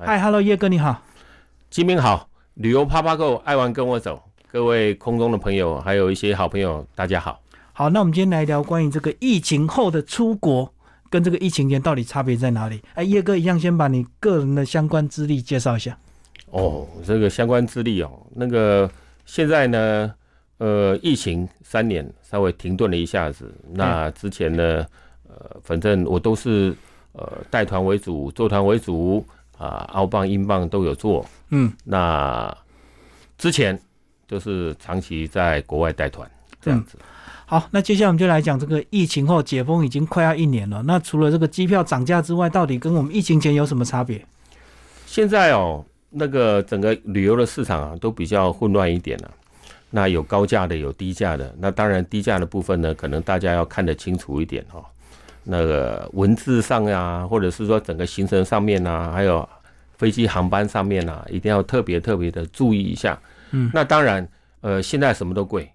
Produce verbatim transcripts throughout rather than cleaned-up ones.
嗨 ，Hello， 叶哥你好，金明好，旅游趴趴购，爱玩跟我走，各位空中的朋友，还有一些好朋友，大家好。好，那我们今天来聊关于这个疫情后的出国跟这个疫情前到底差别在哪里？哎，叶哥一样先把你个人的相关资历介绍一下。哦，这个相关资历哦，那个现在呢，呃，疫情三年稍微停顿了一下子，那之前呢，呃，反正我都是。呃，带团为主，做团为主啊、呃，澳棒、英棒都有做。嗯，那之前就是长期在国外带团这样子、嗯。好，那接下来我们就来讲这个疫情后解封已经快要一年了。那除了这个机票涨价之外，到底跟我们疫情前有什么差别？现在哦，那个整个旅游的市场啊，都比较混乱一点了、啊。那有高价的，有低价的。那当然，低价的部分呢，可能大家要看得清楚一点哈、哦。那个文字上啊，或者是说整个行程上面啊，还有飞机航班上面啊，一定要特别特别的注意一下。嗯，那当然，呃，现在什么都贵，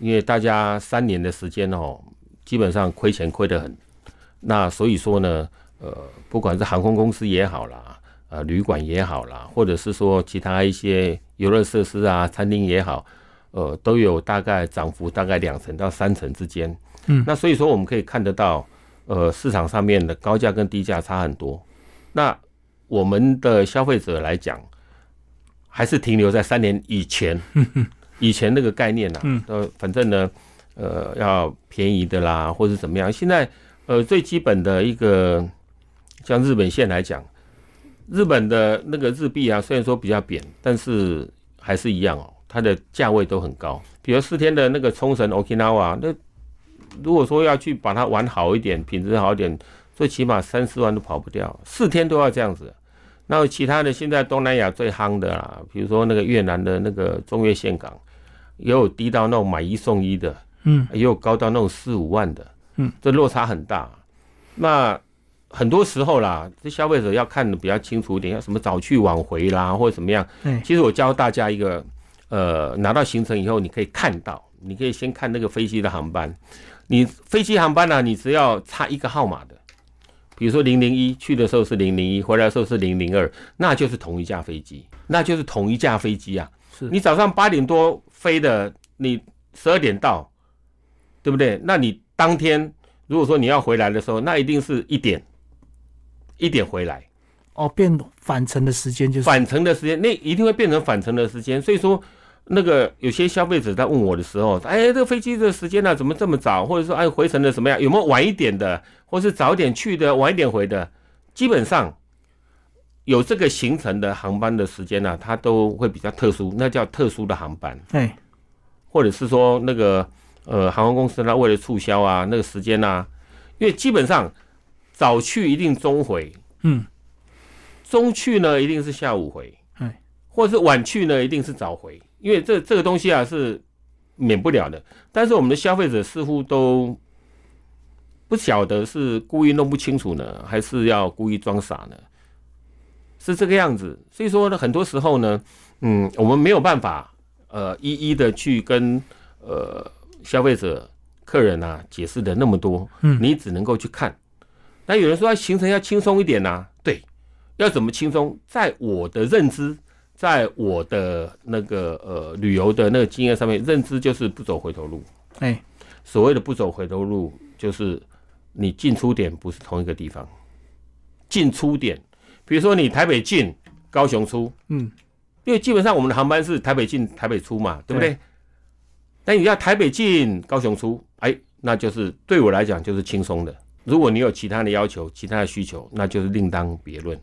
因为大家三年的时间哦，基本上亏钱亏得很。那所以说呢，呃，不管是航空公司也好啦，呃，旅馆也好啦，或者是说其他一些游乐设施啊、餐厅也好，呃，都有大概涨幅大概两成到三成之间。嗯，那所以说我们可以看得到。呃，市场上面的高价跟低价差很多，那我们的消费者来讲，还是停留在三年以前，以前那个概念呐、啊，呃，反正呢，呃，要便宜的啦，或者怎么样。现在，呃，最基本的一个，像日本线来讲，日本的那个日币啊，虽然说比较贬，但是还是一样哦，它的价位都很高。比如四天的那个冲绳 Okinawa 那。如果说要去把它玩好一点，品质好一点，最起码三四万都跑不掉，四天都要这样子。那其他的现在东南亚最夯的啦，比如说那个越南的那个中越岘港，也有低到那种买一送一的，嗯，也有高到那种四五万的，嗯，这落差很大。那很多时候啦，这消费者要看的比较清楚一点，要什么早去晚回啦，或者怎么样。其实我教大家一个，呃，拿到行程以后，你可以看到，你可以先看那个飞机的航班。你飞机航班呢、啊？你只要差一个号码的，比如说零零一去的时候是零零一，回来的时候是零零二，那就是同一架飞机，那就是同一架飞机啊。你早上八点多飞的，你十二点到，对不对？那你当天如果说你要回来的时候，那一定是一点，一点回来。哦，变返程的时间就是返程的时间，那一定会变成返程的时间，所以说。那个有些消费者在问我的时候，哎，这个飞机的时间呢、啊，怎么这么早？或者说，哎，回程的什么样？有没有晚一点的，或是早点去的，晚一点回的？基本上有这个行程的航班的时间呢、啊，它都会比较特殊，那叫特殊的航班。哎，或者是说那个呃，航空公司它为了促销啊，那个时间啊，因为基本上早去一定中回，嗯，中去呢一定是下午回，哎，或者是晚去呢一定是早回。因为这这个东西啊是免不了的，但是我们的消费者似乎都不晓得是故意弄不清楚呢，还是要故意装傻呢？是这个样子。所以说呢，很多时候呢，嗯，我们没有办法呃一一的去跟呃消费者、客人啊解释的那么多，嗯，你只能够去看。那有人说行程要轻松一点呐、啊，对，要怎么轻松？在我的认知。在我的那个呃旅游的那个经验上面，认知就是不走回头路。哎，所谓的不走回头路，就是你进出点不是同一个地方。进出点，比如说你台北进，高雄出，嗯，因为基本上我们的航班是台北进台北出嘛，对不对？那你要台北进高雄出，哎，那就是对我来讲就是轻松的。如果你有其他的要求、其他的需求，那就是另当别论。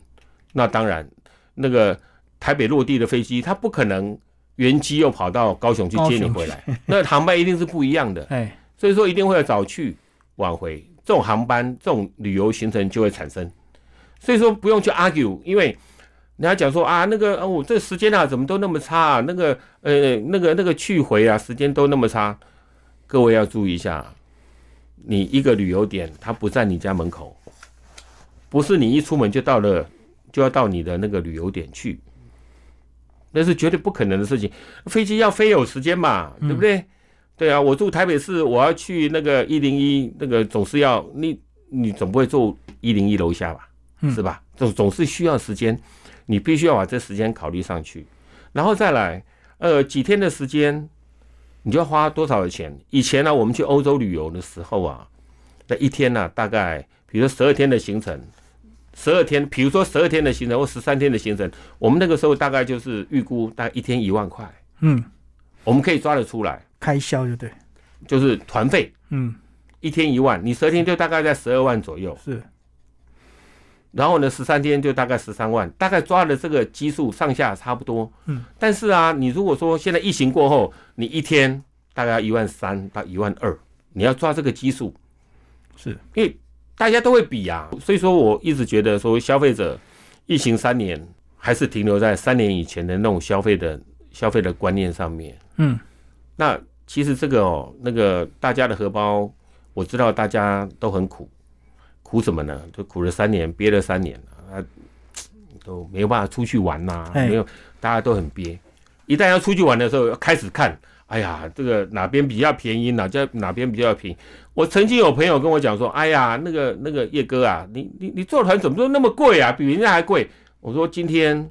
那当然，那个。台北落地的飞机，它不可能原机又跑到高雄去接你回来，那航班一定是不一样的。所以说一定会早去晚回，这种航班、这种旅游行程就会产生。所以说不用去 argue， 因为人家讲说啊，那个哦，这时间啊怎么都那么差、啊，那个呃那个那个去回啊时间都那么差，各位要注意一下，你一个旅游点它不在你家门口，不是你一出门就到了就要到你的那个旅游点去。那是绝对不可能的事情，飞机要飞有时间嘛，对不对？嗯、对啊，我住台北市，我要去那个一零一，那个总是要你，你总不会坐一零一楼下吧，是吧？总总是需要时间，你必须要把这时间考虑上去，然后再来，呃，几天的时间，你就要花多少的钱？以前呢、啊，我们去欧洲旅游的时候啊，那一天呢、啊，大概比如说十二天的行程，十二天，比如说十二天的行程或十三天的行程，我们那个时候大概就是预估大概一天一万块，嗯，我们可以抓得出来，开销就对，就是团费，嗯，一天一万，你十二天就大概在十二万左右，是。然后呢，十三天就大概十三万，大概抓的这个基数上下差不多。嗯，但是啊，你如果说现在疫情过后，你一天大概一万三到一万二，你要抓这个基数，是因为大家都会比啊。所以说，我一直觉得说，消费者疫情三年还是停留在三年以前的那种消费的消费的观念上面。嗯，那其实这个哦，那个大家的荷包，我知道大家都很苦。苦什么呢？就苦了三年，憋了三年啊，都没有办法出去玩呐、啊，没有，大家都很憋。一旦要出去玩的时候，开始看，哎呀，这个哪边比较便宜，哪家哪边比较便宜。我曾经有朋友跟我讲说，哎呀，那个那个叶哥啊，你你你坐团怎么都那么贵啊，比人家还贵。我说今天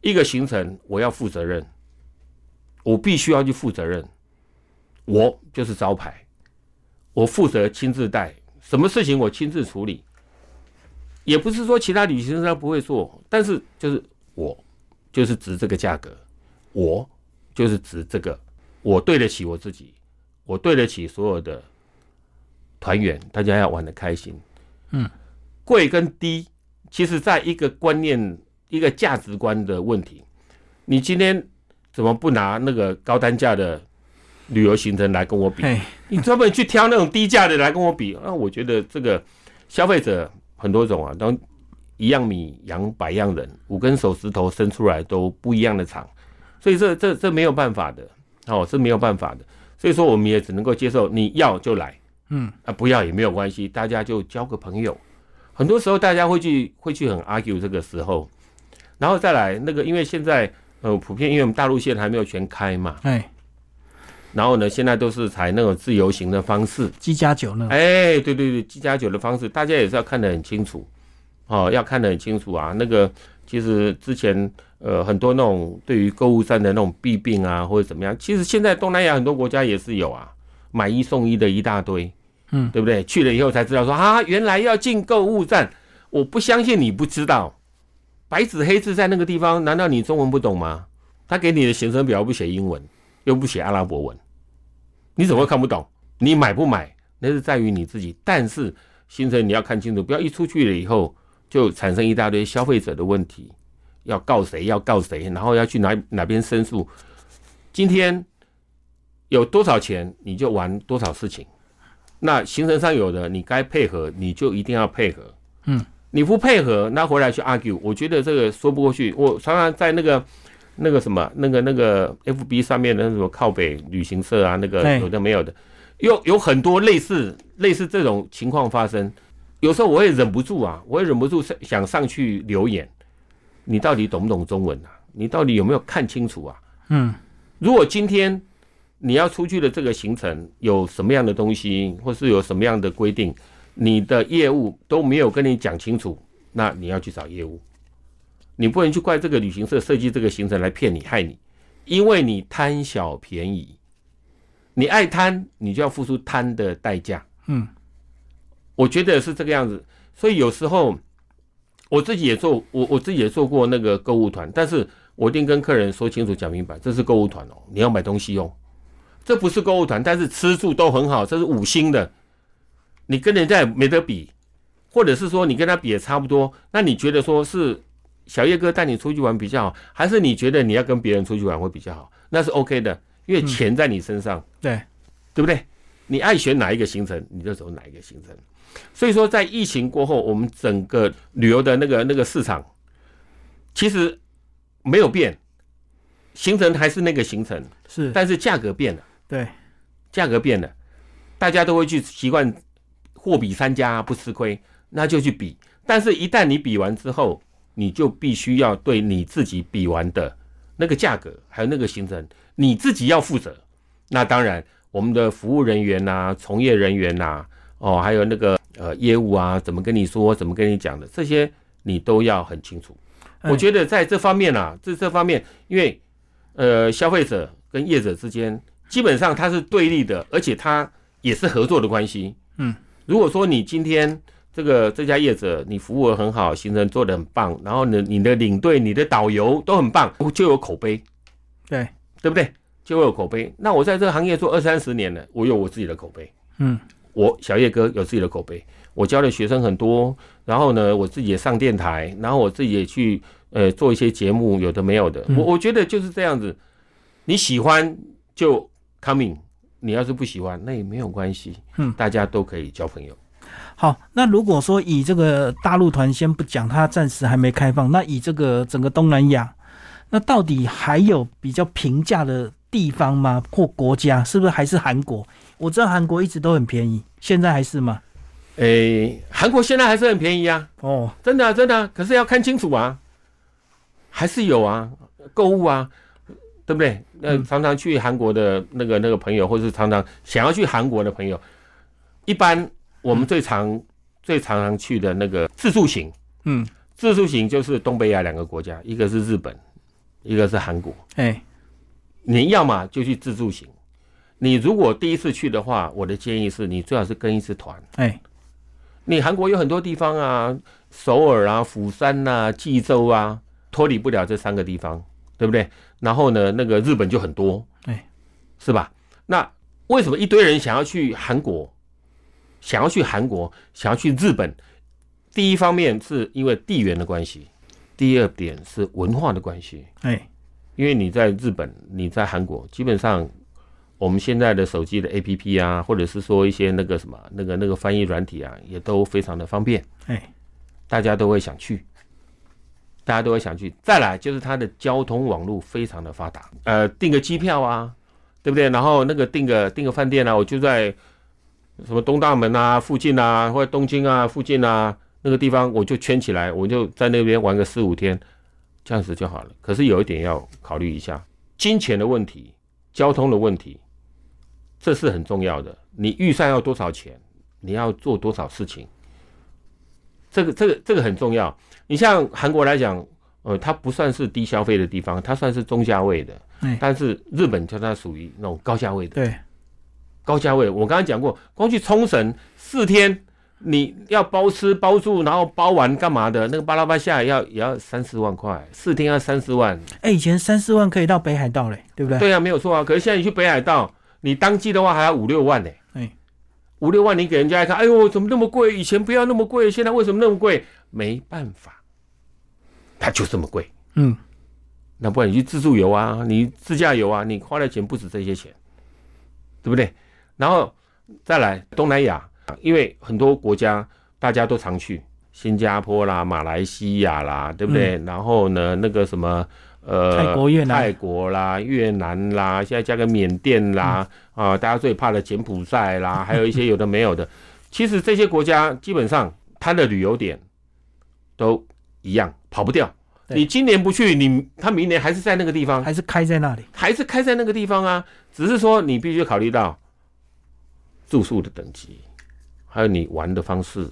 一个行程我要负责任，我必须要去负责任，我就是招牌，我负责亲自带。什么事情我亲自处理，也不是说其他旅行社不会做，但是就是我就是值这个价格，我就是值这个，我对得起我自己，我对得起所有的团员，大家要玩得开心。嗯，贵跟低，其实在一个观念、一个价值观的问题。你今天怎么不拿那个高单价的？旅游行程来跟我比，你专门去挑那种低价的来跟我比，那、啊、我觉得这个消费者很多种啊，当一样米养百样人，五根手指头伸出来都不一样的长，所以这这这没有办法的，哦，是没有办法的，所以说我们也只能够接受，你要就来，嗯，啊不要也没有关系，大家就交个朋友。很多时候大家会去会去很 argue 这个时候，然后再来那个，因为现在呃普遍因为我们大陆线还没有全开嘛，哎。然后呢，现在都是采那种自由行的方式，机加酒呢？哎，对对对，机加酒的方式，大家也是要看得很清楚，哦，要看得很清楚啊。那个其实之前呃很多那种对于购物站的那种弊病啊，或者怎么样，其实现在东南亚很多国家也是有啊，买一送一的一大堆，嗯，对不对？去了以后才知道说啊，原来要进购物站，我不相信你不知道，白纸黑字在那个地方，难道你中文不懂吗？他给你的行程表不写英文。又不写阿拉伯文，你怎么会看不懂？你买不买那是在于你自己，但是行程你要看清楚，不要一出去了以后就产生一大堆消费者的问题，要告谁要告谁，然后要去哪哪边申诉。今天有多少钱你就玩多少事情，那行程上有的你该配合你就一定要配合，嗯，你不配合那回来去 argue， 我觉得这个说不过去。我常常在那个。那个什么，那个那个 F B 上面的那什么靠北旅行社啊，那个有的没有的，又有很多类似类似这种情况发生。有时候我也忍不住啊，我也忍不住想上去留言，你到底懂不懂中文啊？你到底有没有看清楚啊？嗯，如果今天你要出去的这个行程有什么样的东西，或是有什么样的规定，你的业务都没有跟你讲清楚，那你要去找业务。你不能去怪这个旅行社设计这个行程来骗你害你，因为你贪小便宜，你爱贪你就要付出贪的代价。嗯，我觉得是这个样子。所以有时候我自己也做，我我自己也做过那个购物团，但是我一定跟客人说清楚讲明白，这是购物团哦，你要买东西哦，这不是购物团，但是吃住都很好，这是五星的，你跟人家也没得比，或者是说你跟他比也差不多，那你觉得说是？小叶哥带你出去玩比较好，还是你觉得你要跟别人出去玩会比较好？那是 OK 的，因为钱在你身上，嗯、对对不对？你爱选哪一个行程，你就走哪一个行程。所以说，在疫情过后，我们整个旅游的那个那个市场其实没有变，行程还是那个行程，是，但是价格变了，对，价格变了，大家都会去习惯货比三家不吃亏，那就去比。但是，一旦你比完之后，你就必须要对你自己比完的那个价格还有那个行程你自己要负责。那当然我们的服务人员啊，从业人员啊，哦，还有那个呃业务啊，怎么跟你说怎么跟你讲的，这些你都要很清楚。我觉得在这方面啊，这这方面，因为呃，消费者跟业者之间基本上它是对立的，而且它也是合作的关系。嗯，如果说你今天这个这家业者你服务很好，行程做得很棒，然后你你的领队、你的导游都很棒，就有口碑，对对不对？就有口碑。那我在这个行业做二三十年了，我有我自己的口碑。嗯，我小叶哥有自己的口碑，我教的学生很多，然后呢，我自己也上电台，然后我自己也去呃做一些节目，有的没有的。我我觉得就是这样子，你喜欢就 coming， 你要是不喜欢那也没有关系，嗯，大家都可以交朋友。好，那如果说以这个大陆团先不讲，它暂时还没开放，那以这个整个东南亚，那到底还有比较平价的地方吗？或国家？是不是还是韩国？我知道韩国一直都很便宜，现在还是吗？诶、欸，韩国现在还是很便宜啊！哦，真的、啊、真的、啊，可是要看清楚啊，还是有啊，购物啊，对不对？那常常去韩国的那个那个朋友，或是常常想要去韩国的朋友，一般我们最常、嗯、最常常去的那个自助行，嗯，自助行就是东北亚两个国家，一个是日本，一个是韩国。哎、欸，你要嘛就去自助行，你如果第一次去的话，我的建议是你最好是跟一次团，哎、欸。你韩国有很多地方啊，首尔啊、釜山啊、济州啊，脱离不了这三个地方，对不对？然后呢，那个日本就很多，哎，是吧？那为什么一堆人想要去韩国，想要去韩国，想要去日本？第一方面是因为地缘的关系，第二点是文化的关系，哎，因为你在日本，你在韩国，基本上。我们现在的手机的 A P P 啊，或者是说一些那个什么那个那个翻译软体啊，也都非常的方便，哎，大家都会想去，大家都会想去。再来就是它的交通网络非常的发达，呃，订个机票啊，对不对？然后那个订个订个饭店啊，我就在什么东大门啊附近啊，或者东京啊附近啊那个地方，我就圈起来，我就在那边玩个四五天，这样子就好了。可是有一点要考虑一下，金钱的问题，交通的问题。这是很重要的，你预算要多少钱，你要做多少事情，这个这个这个很重要。你像韩国来讲，呃，它不算是低消费的地方，它算是中价位的，但是日本就它属于那种高价位的。对，高价位，我刚才讲过，光去冲绳四天，你要包吃包住，然后包完干嘛的？那个巴拉巴下要也要三四万块，四天要三四万。哎，以前三四万可以到北海道嘞，对不对？对啊，没有错啊。可是现在你去北海道。你当季的话还要五六万呢、欸，哎，五六万你给人家一看，哎呦，怎么那么贵？以前不要那么贵，现在为什么那么贵？没办法，它就这么贵。嗯，那不然你去自助游啊，你自驾游啊，你花的钱不止这些钱，对不对？然后再来东南亚，因为很多国家大家都常去，新加坡啦、马来西亚啦，对不对？嗯、然后呢，那个什么。呃，泰国、越南、泰国啦、越南啦，现在加个缅甸啦，啊、嗯呃，大家最怕的柬埔寨啦，还有一些有的没有的。其实这些国家基本上它的旅游点都一样，跑不掉。你今年不去，你它明年还是在那个地方，还是开在那里，还是开在那个地方啊。只是说你必须考虑到住宿的等级，还有你玩的方式，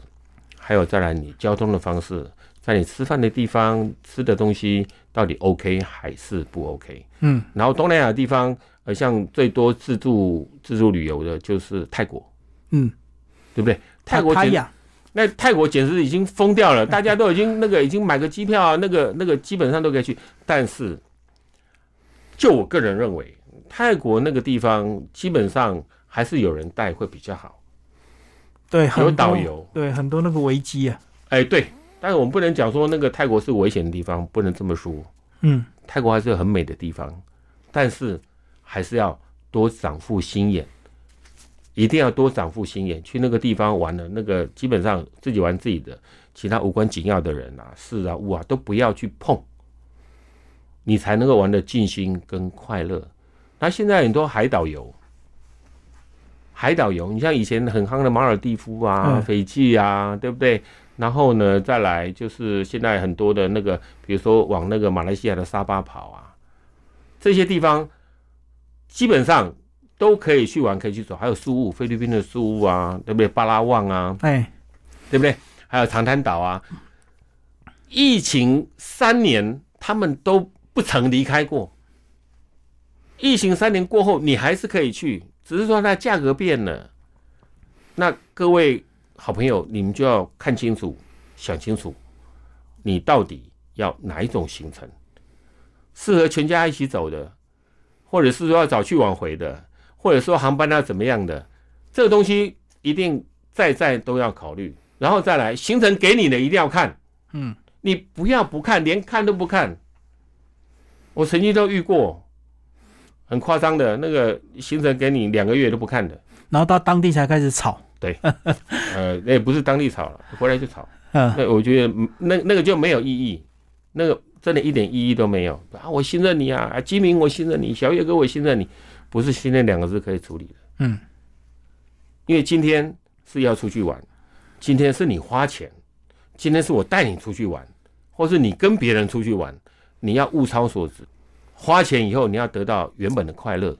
还有再来你交通的方式。在你吃饭的地方吃的东西到底 OK 还是不 OK？ 嗯，然后东南亚的地方，呃，像最多自助自助旅游的就是泰国，嗯，对不对？泰国简，那泰国简直已经疯掉了，大家都已经那个已经买个机票、啊，那个那个基本上都可以去。但是，就我个人认为，泰国那个地方基本上还是有人带会比较好，对，有导游，对，很多那个危机啊，哎，对。但是我们不能讲说那个泰国是危险的地方，不能这么说。嗯，泰国还是有很美的地方，但是还是要多长副心眼，一定要多长副心眼。去那个地方玩了，那个基本上自己玩自己的，其他无关紧要的人啊、事啊、物啊都不要去碰，你才能够玩得尽兴跟快乐。那现在很多海岛游。海岛游，你像以前很夯的马尔地夫啊、斐济啊，对不对？然后呢，再来就是现在很多的那个，比如说往那个马来西亚的沙巴跑啊，这些地方基本上都可以去玩，可以去走。还有宿务，菲律宾的宿务啊，对不对？巴拉望啊，哎，对不对？还有长滩岛啊，疫情三年他们都不曾离开过，疫情三年过后你还是可以去，只是说它价格变了。那各位好朋友，你们就要看清楚想清楚，你到底要哪一种行程，适合全家一起走的，或者是说要早去晚回的，或者说航班要怎么样的，这个东西一定在在都要考虑。然后再来，行程给你的一定要看，嗯，你不要不看，连看都不看。我曾经都遇过很夸张的，那个行程给你两个月都不看的，然后到当地才开始吵。对，呃，也不是当地吵了，回来就吵。那我觉得那那个就没有意义，那个真的一点意义都没有。啊，我信任你啊，啊，基民我信任你，小月哥我信任你，不是信任两个字可以处理的。嗯，因为今天是要出去玩，今天是你花钱，今天是我带你出去玩，或是你跟别人出去玩，你要物超所值。花钱以后你要得到原本的快乐，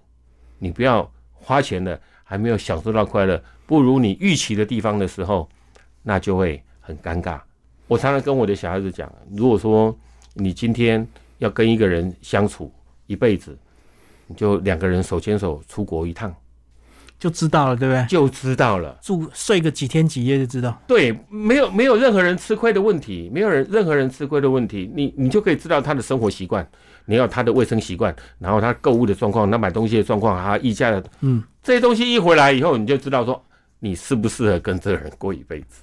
你不要花钱了还没有享受到快乐，不如你预期的地方的时候，那就会很尴尬。我常常跟我的小孩子讲，如果说你今天要跟一个人相处一辈子，你就两个人手牵手出国一趟就知道了，对不对？就知道了，住睡个几天几夜就知道。对，没有没有任何人吃亏的问题，没有人任何人吃亏的问题，你你就可以知道他的生活习惯，你要他的卫生习惯，然后他购物的状况，他买东西的状况，他溢价的，嗯，这些东西一回来以后，你就知道说你适不适合跟这个人过一辈子。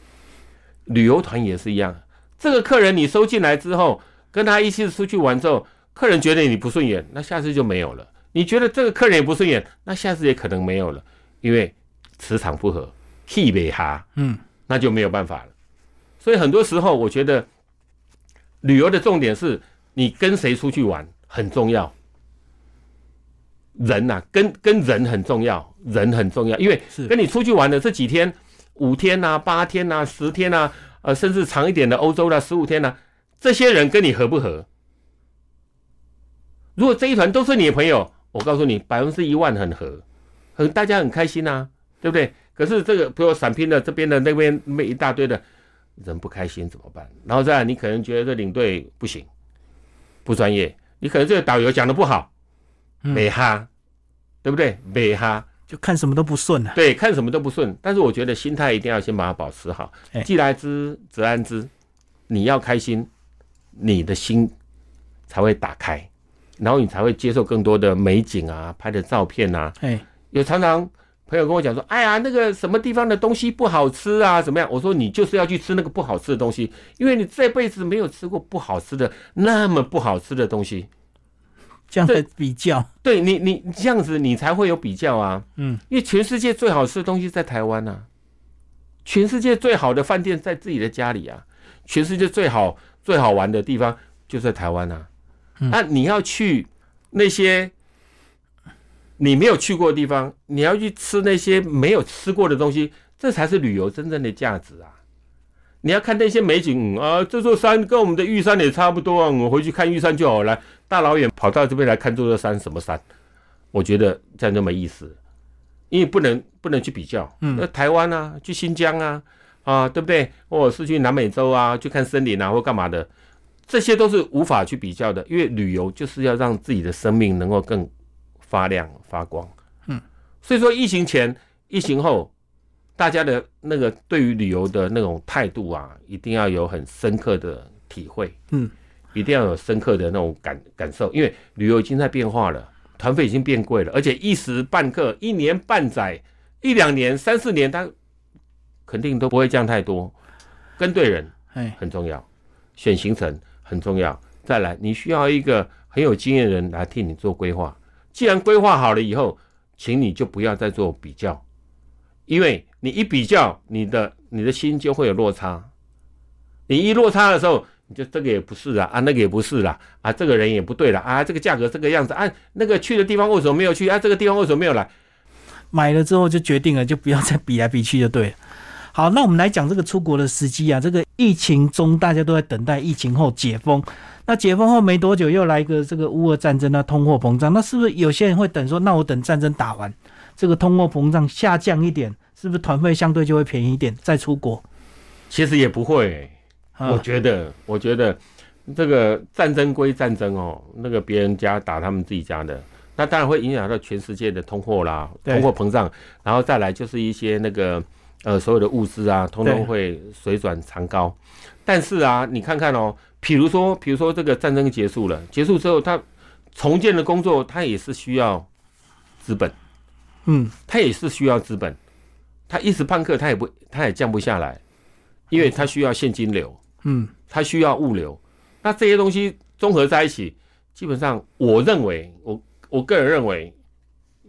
旅游团也是一样，这个客人你收进来之后，跟他一起出去玩之后，客人觉得你不顺眼，那下次就没有了。你觉得这个客人也不顺眼，那下次也可能没有了。因为磁场不合，气没哈，嗯，那就没有办法了。所以很多时候，我觉得旅游的重点是你跟谁出去玩很重要。人啊，跟跟人很重要，人很重要，因为跟你出去玩的这几天，五天啊、八天啊、十天啊，呃，甚至长一点的欧洲啦、啊，十五天啊，这些人跟你合不合？如果这一团都是你的朋友，我告诉你，百分之一万很合。很大家很开心啊，对不对？可是这个比如散拼的这边的那边那一大堆的人不开心怎么办？然后再来你可能觉得这领队不行，不专业，你可能这个导游讲的不好，没哈，对不对？没哈，就看什么都不顺了、啊。对，看什么都不顺。但是我觉得心态一定要先把它保持好，既来之则安之。你要开心，你的心才会打开，然后你才会接受更多的美景啊，拍的照片啊。有常常朋友跟我讲说，哎呀，那个什么地方的东西不好吃啊，怎么样？我说你就是要去吃那个不好吃的东西，因为你这辈子没有吃过不好吃的那么不好吃的东西，这样的比较，对你，你这样子你才会有比较啊。嗯，因为全世界最好吃的东西在台湾啊，全世界最好的饭店在自己的家里啊，全世界最好最好玩的地方就在台湾啊。那、嗯啊、你要去那些你没有去过的地方，你要去吃那些没有吃过的东西，这才是旅游真正的价值啊！你要看那些美景、嗯、啊，这座山跟我们的玉山也差不多啊，我回去看玉山就好了。大老远跑到这边来看这座山什么山？我觉得这样就没意思，因为不能不能去比较。嗯，那台湾啊，去新疆啊，啊，对不对？或者是去南美洲啊，去看森林啊，或干嘛的，这些都是无法去比较的，因为旅游就是要让自己的生命能够更发亮发光。嗯，所以说疫情前疫情后大家的那个对于旅游的那种态度啊，一定要有很深刻的体会，嗯，一定要有深刻的那种感感受，因为旅游已经在变化了，团费已经变贵了，而且一时半刻一年半载一两年三四年它肯定都不会降太多。跟对人很重要，选行程很重要，再来你需要一个很有经验的人来替你做规划。既然规划好了以后，请你就不要再做比较，因为你一比较，你的你的心就会有落差。你一落差的时候，你就这个也不是啦，啊那个也不是啦，啊这个人也不对啦，啊这个价格这个样子，啊那个去的地方为什么没有去，啊这个地方为什么没有来？买了之后就决定了，就不要再比来比去就对了。好，那我们来讲这个出国的时机啊，这个疫情中大家都在等待疫情后解封，那解封后没多久又来一个这个乌俄战争啊，通货膨胀，那是不是有些人会等说，那我等战争打完，这个通货膨胀下降一点，是不是团费相对就会便宜一点再出国？其实也不会、欸，我觉得，我觉得这个战争归战争哦，那个别人家打他们自己家的，那当然会影响到全世界的通货啦，通货膨胀，然后再来就是一些那个呃所有的物资啊，通通会水涨船高。但是啊，你看看哦，比如说，比如说这个战争结束了，结束之后，它重建的工作，它也是需要资本，嗯，它也是需要资本，它一时半刻它也不，它也降不下来。因为它需要现金流，嗯，它需要物流，那这些东西综合在一起，基本上我认为，我我个人认为，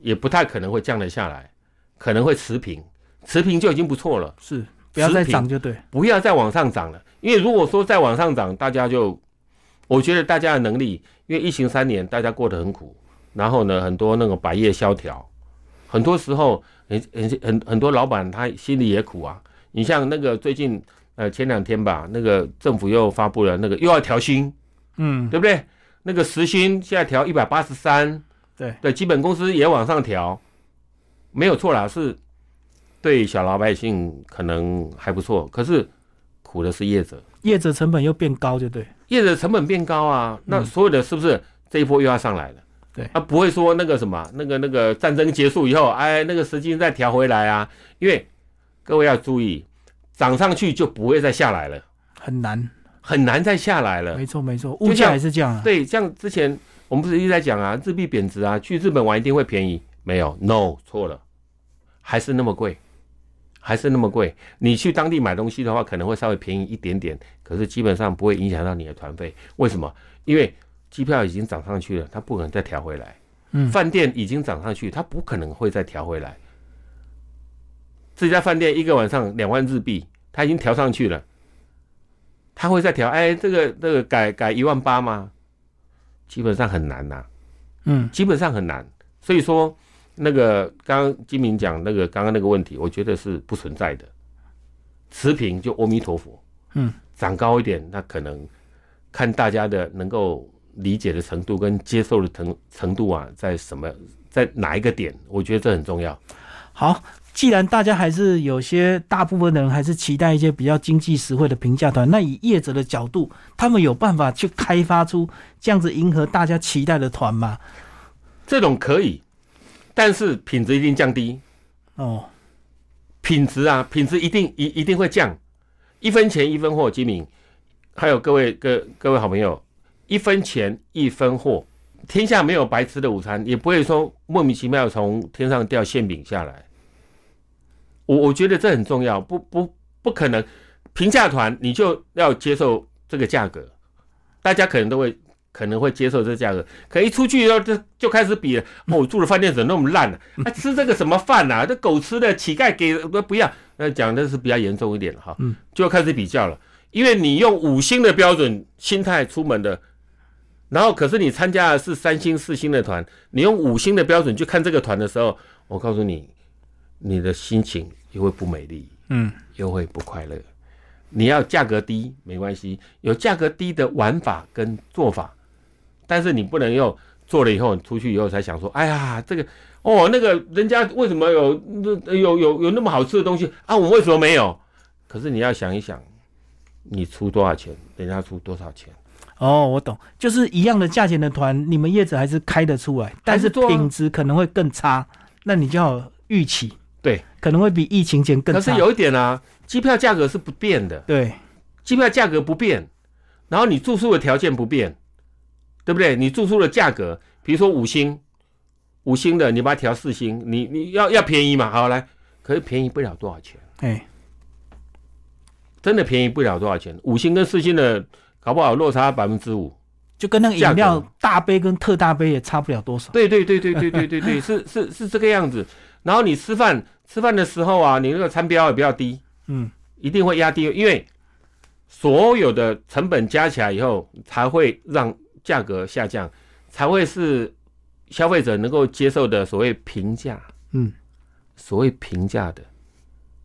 也不太可能会降得下来，可能会持平，持平就已经不错了，是，不要再涨就对，不要再往上涨了，因为如果说再往上涨，大家就，我觉得大家的能力，因为疫情三年大家过得很苦，然后呢，很多那种百业萧条，很多时候很很很很多老板他心里也苦啊。你像那个最近，呃，前两天吧，那个政府又发布了那个又要调薪，嗯，对不对？那个时薪现在调一百八十三，对对，基本工资也往上调，没有错啦，是对小老百姓可能还不错，可是苦的是业者，业者成本又变高，就对，业者成本变高啊，那所有的是不是这一波又要上来了？对，啊，不会说那个什么，那个那个战争结束以后，哎，那个时薪再调回来啊，因为。各位要注意，涨上去就不会再下来了，很难很难再下来了。没错没错，物价也是这样啊。对，像之前我们不是一直在讲啊，日币贬值啊，去日本玩一定会便宜？没有 ，no 错了，还是那么贵，还是那么贵。你去当地买东西的话，可能会稍微便宜一点点，可是基本上不会影响到你的团费。为什么？因为机票已经涨上去了，它不可能再调回来。嗯，饭店已经涨上去，它不可能会再调回来。这家饭店一个晚上两万日币，他已经调上去了，他会再调？哎，这个这个改改一万八吗？基本上很难呐、啊，嗯，基本上很难。所以说，那个刚刚金明讲那个刚刚那个问题，我觉得是不存在的，持平就阿弥陀佛，嗯，涨高一点，那可能看大家的能够理解的程度跟接受的程程度啊，在什么在哪一个点，我觉得这很重要。好。既然大家还是有些大部分的人还是期待一些比较经济实惠的平价团，那以业者的角度，他们有办法去开发出这样子迎合大家期待的团吗？这种可以，但是品质一定降低哦。品质啊，品质一定一一定会降，一分钱一分货，金明，还有各位各各位好朋友，一分钱一分货，天下没有白吃的午餐，也不会说莫名其妙从天上掉馅饼下来。我我觉得这很重要，不不不可能，平价团你就要接受这个价格，大家可能都会可能会接受这个价格，可一出去以后就就开始比了，哦，我住的饭店怎么那么烂啊，啊吃这个什么饭啊，这狗吃的，乞丐给都不要，那讲的是比较严重一点哈，就开始比较了，因为你用五星的标准心态出门的，然后可是你参加的是三星四星的团，你用五星的标准去看这个团的时候，我告诉你。你的心情又会不美丽，嗯，又会不快乐。你要价格低没关系，有价格低的玩法跟做法，但是你不能用做了以后，你出去以后才想说，哎呀，这个哦，那个人家为什么有有有有那么好吃的东西啊？我为什么没有？可是你要想一想，你出多少钱，人家出多少钱。哦，我懂，就是一样的价钱的团，你们业者还是开得出来，但是品质可能会更差，那你就要预期。对，可能会比疫情前更差。可是有一点啊，机票价格是不变的。对，机票价格不变，然后你住宿的条件不变，对不对？你住宿的价格，比如说五星，五星的你把它调四星，你你要要便宜嘛？好来，可是便宜不了多少钱。哎，真的便宜不了多少钱。五星跟四星的，搞不好落差百分之五，就跟那个饮料大杯跟特大杯也差不了多少。对对对对对对对对，是是是这个样子。然后你吃饭。吃饭的时候啊，你那个餐标也比较低，嗯，一定会压低，因为所有的成本加起来以后，才会让价格下降，才会是消费者能够接受的所谓平价，嗯，所谓平价的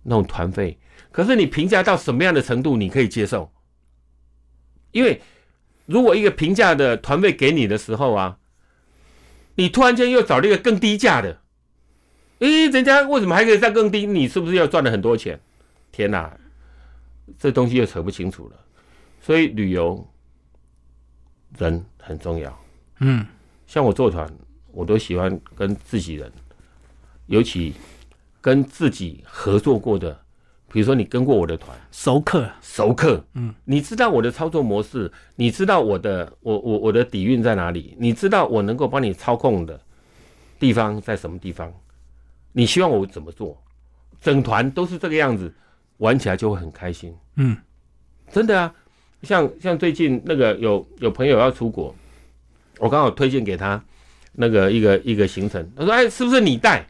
那种团费。可是你平价到什么样的程度你可以接受？因为如果一个平价的团费给你的时候啊，你突然间又找了一个更低价的。诶，人家为什么还可以再更低？你是不是要赚了很多钱？天哪，这东西又扯不清楚了。所以旅游人很重要。嗯，像我做团，我都喜欢跟自己人，尤其跟自己合作过的，比如说你跟过我的团，熟客，熟客，嗯，你知道我的操作模式，你知道我的我我我的底蕴在哪里，你知道我能够帮你操控的地方在什么地方，你希望我怎么做，整团都是这个样子，玩起来就会很开心。嗯，真的啊，像像最近那个有有朋友要出国，我刚好推荐给他那个一个一个行程，他说：“哎，是不是你带？”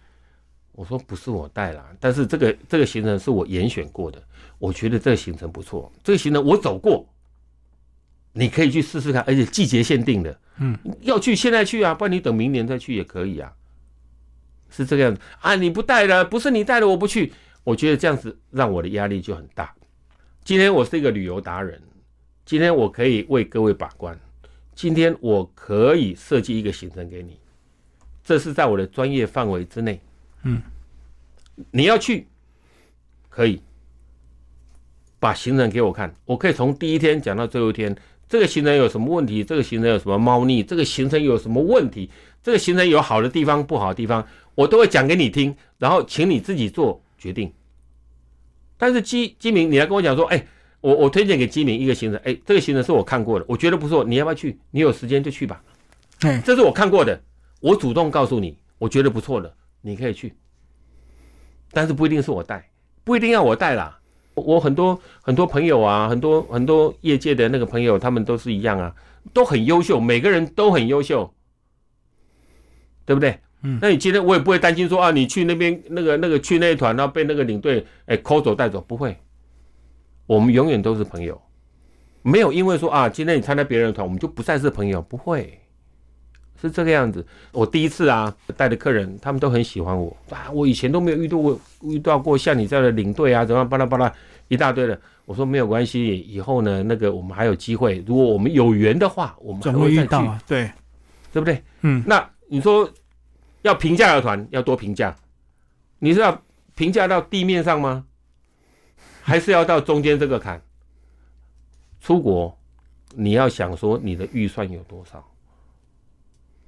我说不是我带啦，但是这个这个行程是我严选过的，我觉得这个行程不错，这个行程我走过，你可以去试试看，而且季节限定的，嗯，要去现在去啊，不然你等明年再去也可以啊，是这个样子啊，你不带了，不是你带了，我不去，我觉得这样子让我的压力就很大。今天我是一个旅游达人，今天我可以为各位把关，今天我可以设计一个行程给你，这是在我的专业范围之内。嗯，你要去可以把行程给我看，我可以从第一天讲到最后一天，这个行程有什么问题，这个行程有什么猫腻，这个行程有什么问题，这个行程有好的地方不好的地方，我都会讲给你听，然后请你自己做决定。但是基基民你来跟我讲说，哎、欸，我我推荐给基民一个行程，哎、欸，这个行程是我看过的，我觉得不错，你要不要去？你有时间就去吧。嗯，这是我看过的，我主动告诉你，我觉得不错的。你可以去，但是不一定是我带，不一定要我带啦。我很多很多朋友啊，很多很多业界的那个朋友，他们都是一样啊，都很优秀，每个人都很优秀，对不对？嗯。那你今天我也不会担心说啊，你去那边那个那个去那一团，然后被那个领队哎抠走带走，不会。我们永远都是朋友，没有因为说啊，今天你参加别人的团，我们就不再是朋友，不会。是这个样子。我第一次啊带的客人，他们都很喜欢我啊，我以前都没有遇到过遇到过像你这样的领队啊，怎么巴拉巴拉一大堆的。我说没有关系，以后呢那个我们还有机会，如果我们有缘的话，我们还会再去，总会遇到，对，对不对？嗯。那你说要评价的团要多评价，你是要评价到地面上吗？还是要到中间这个坎？出国你要想说你的预算有多少。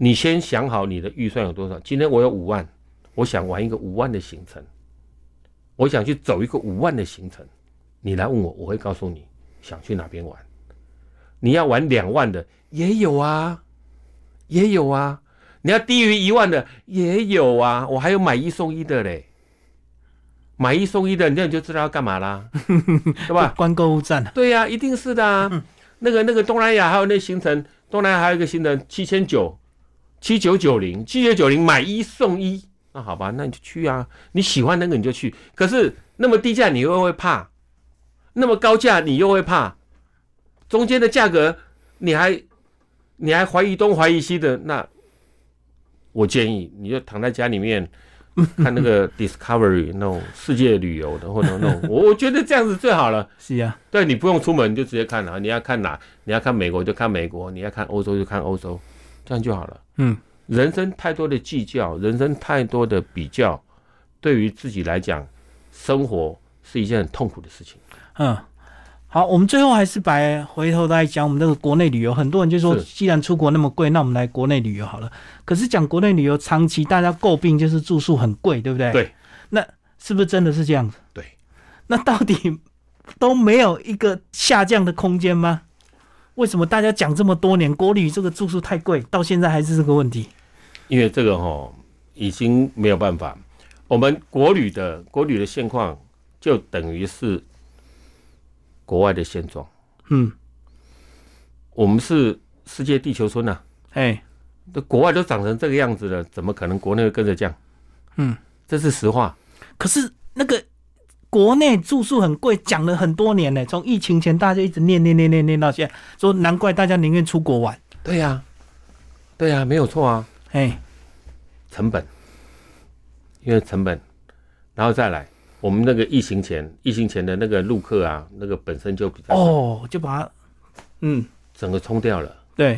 你先想好你的预算有多少。今天我有五万，我想玩一个五万的行程，我想去走一个五万的行程。你来问我，我会告诉你想去哪边玩。你要玩两万的也有啊，也有啊。你要低于一万的也有啊。我还有买一送一的嘞，买一送一的，那你就知道要干嘛啦，对吧？关购物站。对啊，一定是的啊。嗯、那个那个东南亚还有那行程，东南亚还有一个行程七千九。七九九零，七九九零买一送一，那好吧，那你就去啊，你喜欢那个你就去。可是那么低价你又会怕，那么高价你又会怕，中间的价格你还你还怀疑东怀疑西的，那我建议你就躺在家里面看那个 Discovery 那种世界旅游的或者那种，我觉得这样子最好了。是啊，对，你不用出门你就直接看了，你要看哪，你要看美国就看美国，你要看欧洲就看欧洲。这样就好了。嗯，人生太多的计较，人生太多的比较，对于自己来讲，生活是一件很痛苦的事情。嗯，好，我们最后还是把回头来讲我们这个国内旅游。很多人就说，既然出国那么贵，那我们来国内旅游好了。可是讲国内旅游，长期大家诟病就是住宿很贵，对不对？对。那是不是真的是这样子？对。那到底都没有一个下降的空间吗？为什么大家讲这么多年国旅这个住宿太贵，到现在还是这个问题？因为这个齁已经没有办法，我们国旅的国旅的现况就等于是国外的现状。嗯，我们是世界地球村啊，哎，国外都长成这个样子了，怎么可能国内会跟着降？嗯，这是实话。可是那个。国内住宿很贵，讲了很多年呢。从疫情前大家一直念念念念念到现在，说难怪大家宁愿出国玩。对呀、啊，对呀、啊，没有错啊。哎，成本，因为成本，然后再来，我们那个疫情前，疫情前的那个陆客啊，那个本身就比较哦，就把它嗯整个冲掉了。对，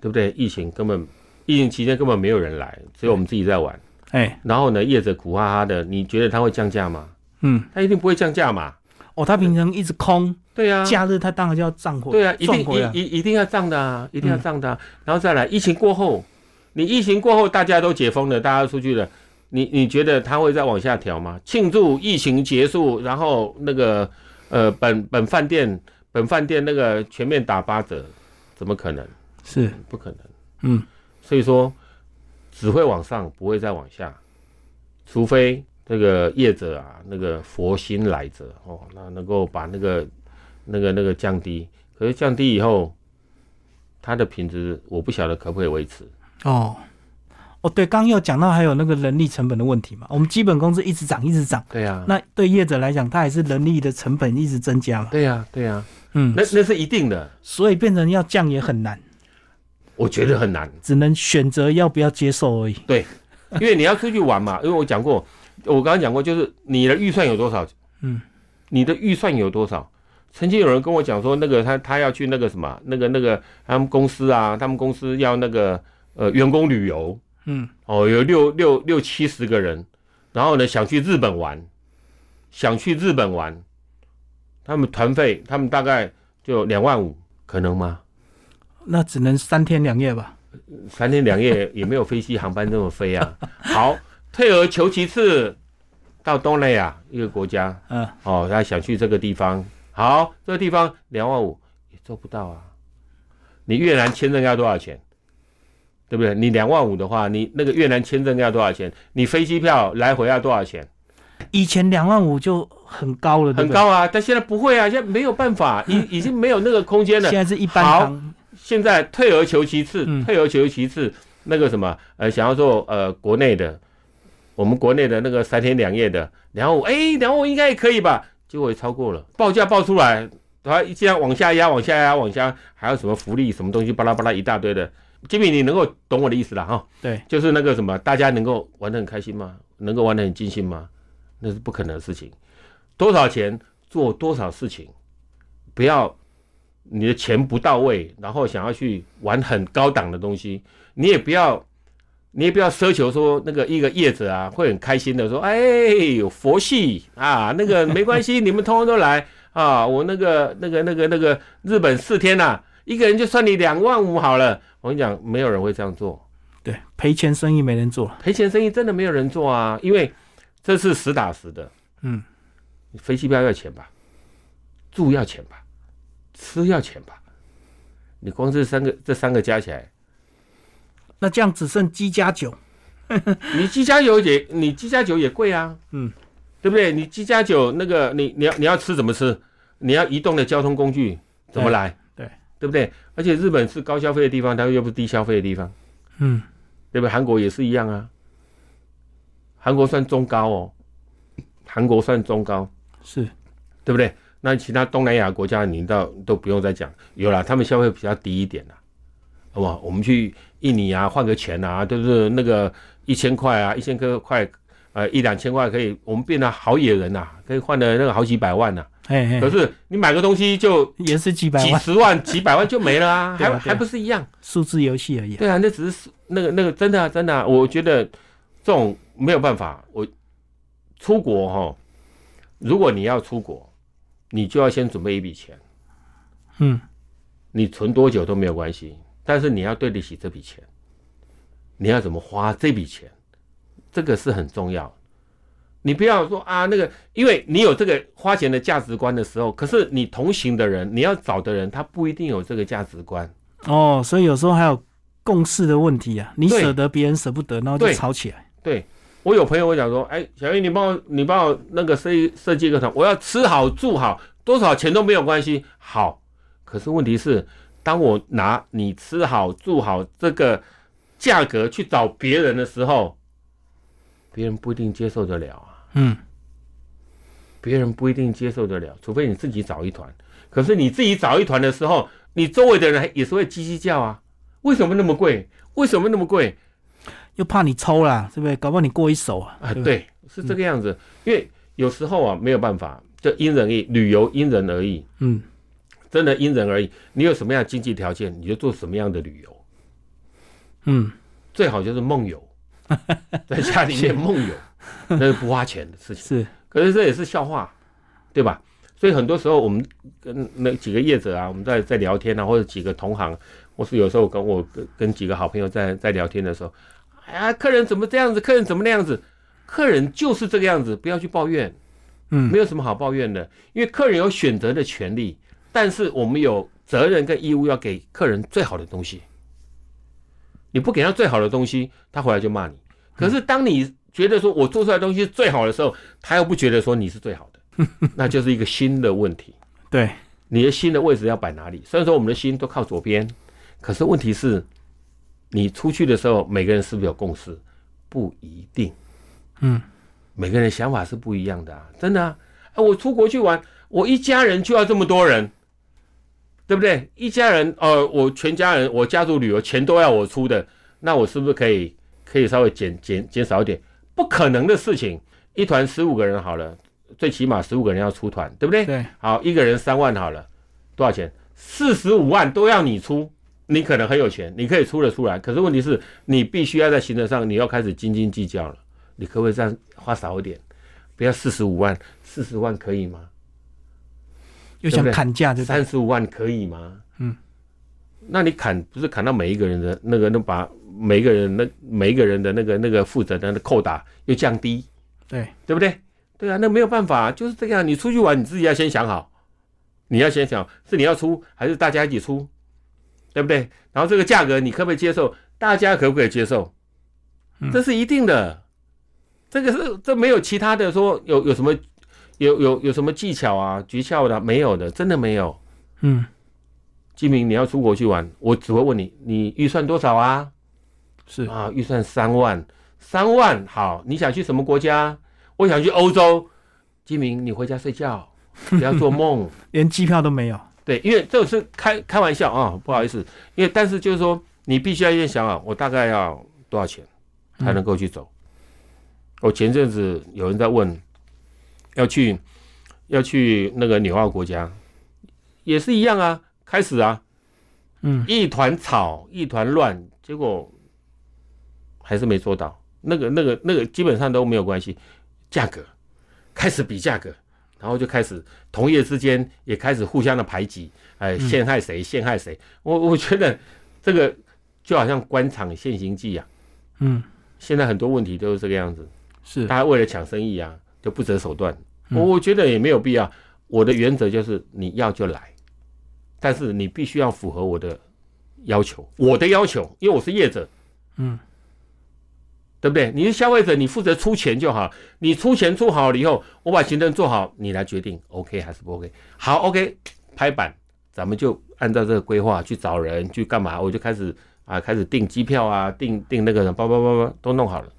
对不对？疫情根本，疫情期间根本没有人来，只有我们自己在玩。哎，然后呢，业者苦哈哈的，你觉得他会降价吗？嗯，他一定不会降价嘛。哦，他平常一直空，对呀、啊，假日他当然就要涨回，对呀、啊，一定一一定要涨的啊，一定要涨的、啊嗯。然后再来，疫情过后，你疫情过后大家都解封了，大家出去了，你你觉得他会再往下调吗？庆祝疫情结束，然后那个呃本本饭店本饭店那个全面打八折，怎么可能？是、嗯、不可能。嗯，所以说只会往上，不会再往下，除非。那个业者啊，那个佛心来着哦，那能够把那个、那个、那个降低，可是降低以后，它的品质我不晓得可不可以维持。哦，哦，对，刚有讲到还有那个人力成本的问题嘛，我们基本工资一直涨，一直涨。对啊，那对业者来讲，它还是人力的成本一直增加嘛。对啊，对啊，嗯，那那是一定的，所以变成要降也很难。我觉得很难，只能选择要不要接受而已。对，因为你要出去玩嘛，因为我讲过。我刚刚讲过，就是你的预算有多少？嗯，你的预算有多少？曾经有人跟我讲说，那个他他要去那个什么，那个那个他们公司啊，他们公司要那个呃员工旅游，嗯，哦，有六六六七十个人，然后呢想去日本玩，想去日本玩，他们团费他们大概就两万五，可能吗？那只能三天两夜吧。三天两夜也没有飞机航班这么飞啊。好。退而求其次，到东南亚一个国家，嗯，哦，他想去这个地方，好，这个地方两万五也做不到啊。你越南签证要多少钱？对不对？你两万五的话，你那个越南签证要多少钱？你飞机票来回要多少钱？以前两万五就很高了，很高啊，但现在不会啊，现在没有办法，已已经没有那个空间了。现在是一般行，现在退而求其次，嗯、退而求其次，那个什么，呃，想要做呃国内的。我们国内的那个三天两夜的，然后哎，然后应该也可以吧，结果也超过了，报价报出来，它这样往下压，往下压，往下，还有什么福利什么东西，巴拉巴拉一大堆的。吉米，你能够懂我的意思啦哈？对，就是那个什么，大家能够玩得很开心吗？能够玩得很尽兴吗？那是不可能的事情。多少钱做多少事情，不要你的钱不到位，然后想要去玩很高档的东西，你也不要。你也不要奢求说那个一个业者啊会很开心的说，哎，有佛系啊，那个没关系，你们通通都来啊，我那个那个那个那个日本四天啊，一个人就算你两万五好了。我跟你讲，没有人会这样做。对，赔钱生意没人做，赔钱生意真的没有人做啊，因为这是实打实的。嗯，飞机票要钱吧，住要钱吧，吃要钱吧，你光是三个这三个加起来。那这样只剩鸡加酒，你鸡加酒也你鸡加酒也贵啊，嗯，对不对？你鸡加酒那个你你要你要吃怎么吃？你要移动的交通工具怎么来？对 对, 对不对？而且日本是高消费的地方，它又不是低消费的地方，嗯，对不对？韩国也是一样啊，韩国算中高哦，韩国算中高是，对不对？那其他东南亚国家你倒都不用再讲，有啦，他们消费比较低一点啦。好不好？我们去印尼啊，换个钱啊，就是那个一千块啊，一千个块，呃，一两千块可以，我们变得好野人啊，可以换了那个好几百万啊。嘿嘿，可是你买个东西就也是几百万、几十万、几百万就没了啊，还还不是一样？数字游戏而已、啊。对啊，那只是那个那个真的、啊、真的、啊，我觉得这种没有办法。我出国哈，如果你要出国，你就要先准备一笔钱。嗯，你存多久都没有关系。但是你要对得起这笔钱，你要怎么花这笔钱，这个是很重要。你不要说啊那个，因为你有这个花钱的价值观的时候，可是你同行的人，你要找的人，他不一定有这个价值观。哦，所以有时候还有共识的问题啊，你舍得别人舍不得，然后就吵起来。对，对我有朋友会讲说，哎，小玉你帮我，你帮我那个设设计一个团，我要吃好住好，多少钱都没有关系。好，可是问题是。当我拿你吃好住好这个价格去找别人的时候，别人不一定接受得了啊。嗯，别人不一定接受得了，除非你自己找一团。可是你自己找一团的时候，你周围的人也是会叽叽叫啊。为什么那么贵？为什么那么贵？又怕你抽啦，是不是？搞不好你过一手啊。啊，对，是这个样子。嗯、因为有时候啊，没有办法，就因人而异，旅游因人而异。嗯。真的因人而异，你有什么样的经济条件，你就做什么样的旅游。嗯，最好就是梦游，在家里面梦游，那是不花钱的事情。是，可是这也是笑话，对吧？所以很多时候我们跟那几个业者啊，我们在在聊天啊，或者几个同行，或是有时候跟我跟几个好朋友在在聊天的时候，哎呀，客人怎么这样子，客人怎么那样子，客人就是这个样子，不要去抱怨，嗯，没有什么好抱怨的，因为客人有选择的权利，但是我们有责任跟义务要给客人最好的东西。你不给他最好的东西，他回来就骂你。可是当你觉得说我做出来的东西是最好的时候，他又不觉得说你是最好的，那就是一个心的问题。对，你的心的位置要摆哪里？虽然说我们的心都靠左边，可是问题是，你出去的时候，每个人是不是有共识？不一定。嗯，每个人想法是不一样的啊，真的啊。我出国去玩，我一家人就要这么多人，对不对？一家人，呃，我全家人，我家族旅游钱都要我出的，那我是不是可以可以稍微减减减少一点？不可能的事情。一团十五个人好了，最起码十五个人要出团，对不对？对。好，一个人三万好了，多少钱？四十五万都要你出。你可能很有钱，你可以出得出来，可是问题是你必须要在行程上，你要开始斤斤计较了。你可不可以这样花少一点？不要四十五万 ,四十 万可以吗？又想砍价就三十五万可以吗？嗯。那你砍不是砍到每一个人的那个，那把每一个人那每一个人的那个那个负责人的扣打又降低。对。对不对？对啊，那没有办法，就是这样，你出去玩你自己要先想好。你要先想是你要出还是大家一起出。对不对？然后这个价格你可不可以接受？大家可不可以接受？这是一定的。嗯、这个是这没有其他的说有有什么有有有什么技巧啊、诀窍的、啊、没有的，真的没有。嗯，金明，你要出国去玩，我只会问你，你预算多少啊？是啊，预算三万，三万好，你想去什么国家？我想去欧洲。金明，你回家睡觉，不要做梦，连机票都没有。对，因为这是开开玩笑啊、哦，不好意思，因为但是就是说，你必须要先想啊，我大概要多少钱才能够去走？嗯、我前阵子有人在问，要去要去那个纽澳国家，也是一样啊，开始啊，嗯，一团吵，一团乱，结果还是没做到。那个那个那个基本上都没有关系，价格开始比价格。然后就开始同业之间也开始互相的排挤，哎，陷害谁陷害谁。我我觉得这个就好像官场现行记啊，嗯，现在很多问题都是这个样子，是大家为了抢生意啊，就不择手段。我我觉得也没有必要。我的原则就是你要就来，但是你必须要符合我的要求，我的要求，因为我是业者，嗯，对不对？你是消费者，你负责出钱就好。你出钱出好了以后，我把行程做好，你来决定 OK 还是不 OK。好 ，OK， 拍板，咱们就按照这个规划去找人去干嘛？我就开始啊，开始订机票啊，订订那个人，叭叭叭叭都弄好了，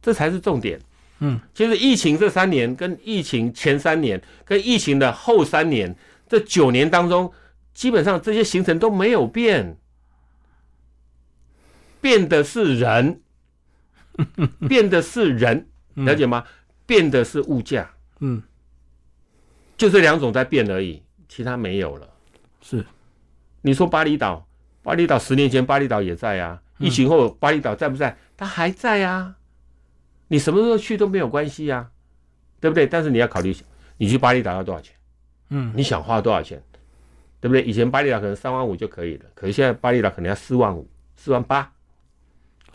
这才是重点。嗯，其实疫情这三年，跟疫情前三年，跟疫情的后三年，这九年当中，基本上这些行程都没有变，变的是人。变的是人，了解吗？嗯、变的是物价，嗯，就这两种在变而已，其他没有了。是，你说巴厘岛，巴厘岛十年前巴厘岛也在啊，疫情后巴厘岛在不在？它还在啊，你什么时候去都没有关系啊，对不对？但是你要考虑，你去巴厘岛要多少钱？嗯，你想花多少钱，对不对？以前巴厘岛可能三万五就可以了，可是现在巴厘岛可能要四万五、四万八。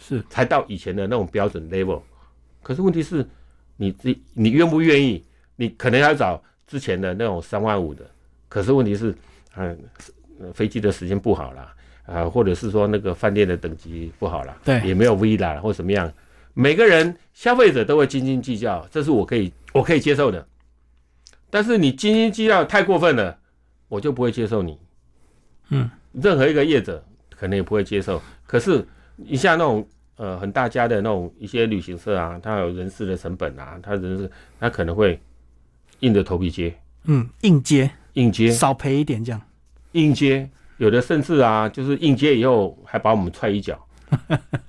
是才到以前的那种标准 level， 可是问题是，你自己你愿不愿意？你可能要找之前的那种三万五的，可是问题是，嗯、呃，飞机的时间不好啦，啊、呃，或者是说那个饭店的等级不好啦，对，也没有 villa 或什么样，每个人消费者都会斤斤计较，这是我可以我可以接受的，但是你斤斤计较太过分了，我就不会接受你，嗯，任何一个业者可能也不会接受，可是。一下那种呃很大家的那种一些旅行社啊，他有人事的成本啊，他人事他可能会硬着头皮接，嗯，硬接硬接，少赔一点这样，硬接有的甚至啊，就是硬接以后还把我们踹一脚，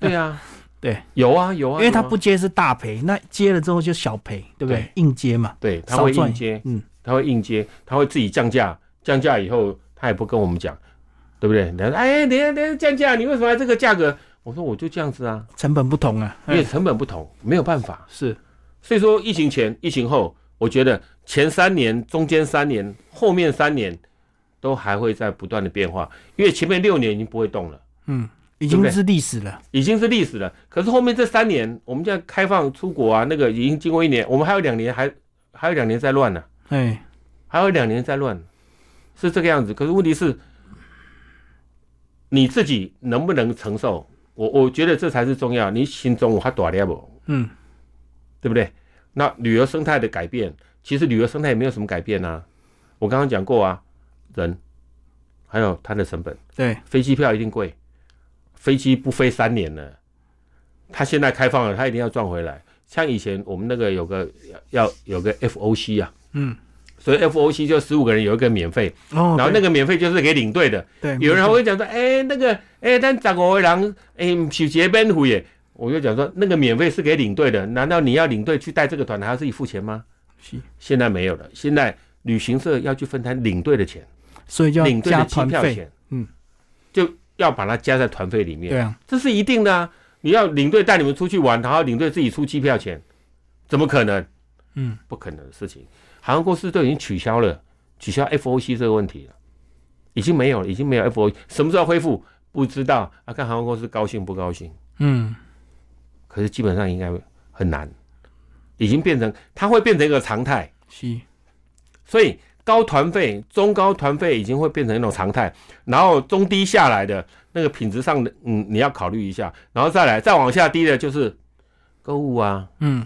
对啊，对，有啊有啊，因为他不接是大赔，那接了之后就小赔，对不对？對硬接嘛，对，他会硬接，嗯，他会硬接，他会自己降价，降价以后他也不跟我们讲，对不对？人家哎，等下等下降价，你为什么要这个价格？我说我就这样子啊，成本不同啊，因为成本不同，没有办法。是，所以说疫情前、疫情后，我觉得前三年、中间三年、后面三年都还会在不断的变化，因为前面六年已经不会动了，嗯，已经是历史了，已经是历史了。可是后面这三年，我们现在开放出国啊，那个已经经过一年，我们还有两年还还有两年在乱呢，哎，还有两年在乱，是这个样子。可是问题是，你自己能不能承受？我我觉得这才是重要。你心中有那么大粒吗？嗯，对不对？那旅游生态的改变，其实旅游生态也没有什么改变啊。我刚刚讲过啊，人，还有它的成本。对，飞机票一定贵，飞机不飞三年了，它现在开放了，它一定要赚回来。像以前我们那个有个要有个 F O C 啊，嗯，所以 F O C 就十五个人有一个免费，哦，然后那个免费就是给领队的。对，有人还会讲说，哎、欸，那个，哎、欸，咱十五个人，哎、欸，不是一个免费的。我就讲说，那个免费是给领队的，难道你要领队去带这个团，还要自己付钱吗？是，现在没有了，现在旅行社要去分摊领队的钱，所以就要加团费，嗯，就要把它加在团费里面。对啊，这是一定的啊！你要领队带你们出去玩，然后领队自己出机票钱，怎么可能？嗯，不可能的事情。航空公司都已经取消了，取消 F O C 这个问题了，已经没有了，已经没有 F O C， 什么时候恢复不知道啊？看航空公司高兴不高兴？嗯。可是基本上应该很难，已经变成它会变成一个常态，是，所以高团费、中高团费已经会变成一种常态，然后中低下来的那个品质上的，嗯，你要考虑一下，然后再来再往下低的就是购物啊，嗯，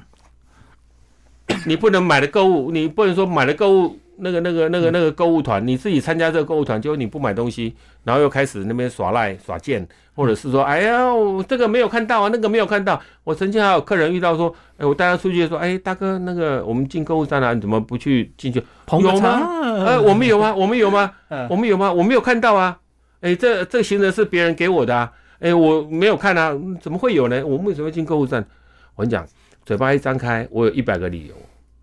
你不能买了购物，你不能说买了购物那个那个那个那个购物团，你自己参加这个购物团，结果你不买东西，然后又开始那边耍赖耍贱，或者是说，哎呀，我这个没有看到啊，那个没有看到。我曾经还有客人遇到说，哎，我带他出去说，哎，大哥，那个我们进购物站啊，你怎么不去进去？有吗？呃，我们有吗？我们有吗？我们有吗？我没有看到啊。哎，这这行程是别人给我的啊。哎，我没有看啊，怎么会有呢？我们为什么会进购物站？我跟你讲，嘴巴一张开，我有一百个理由。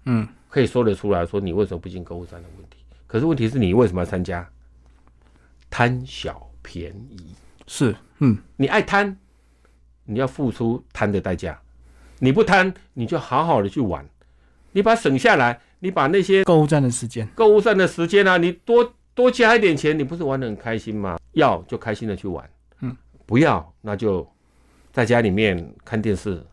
嗯。可以说得出来说你为什么不进购物站的问题，可是问题是你为什么要参加？贪小便宜是，嗯，你爱贪，你要付出贪的代价；你不贪，你就好好的去玩，你把省下来，你把那些购物站的时间、购物站的时间啊，你多多加一点钱，你不是玩得很开心吗？要就开心的去玩，嗯，不要那就在家里面看电视。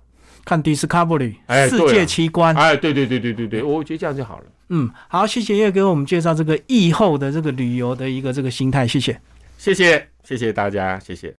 看 Discovery、哎、世界奇观，哎，对对对对对对，我觉得这样就好了。嗯，好，谢谢叶给我们介绍这个疫后的这个旅游的一个这个心态，谢谢，谢谢，谢谢大家，谢谢。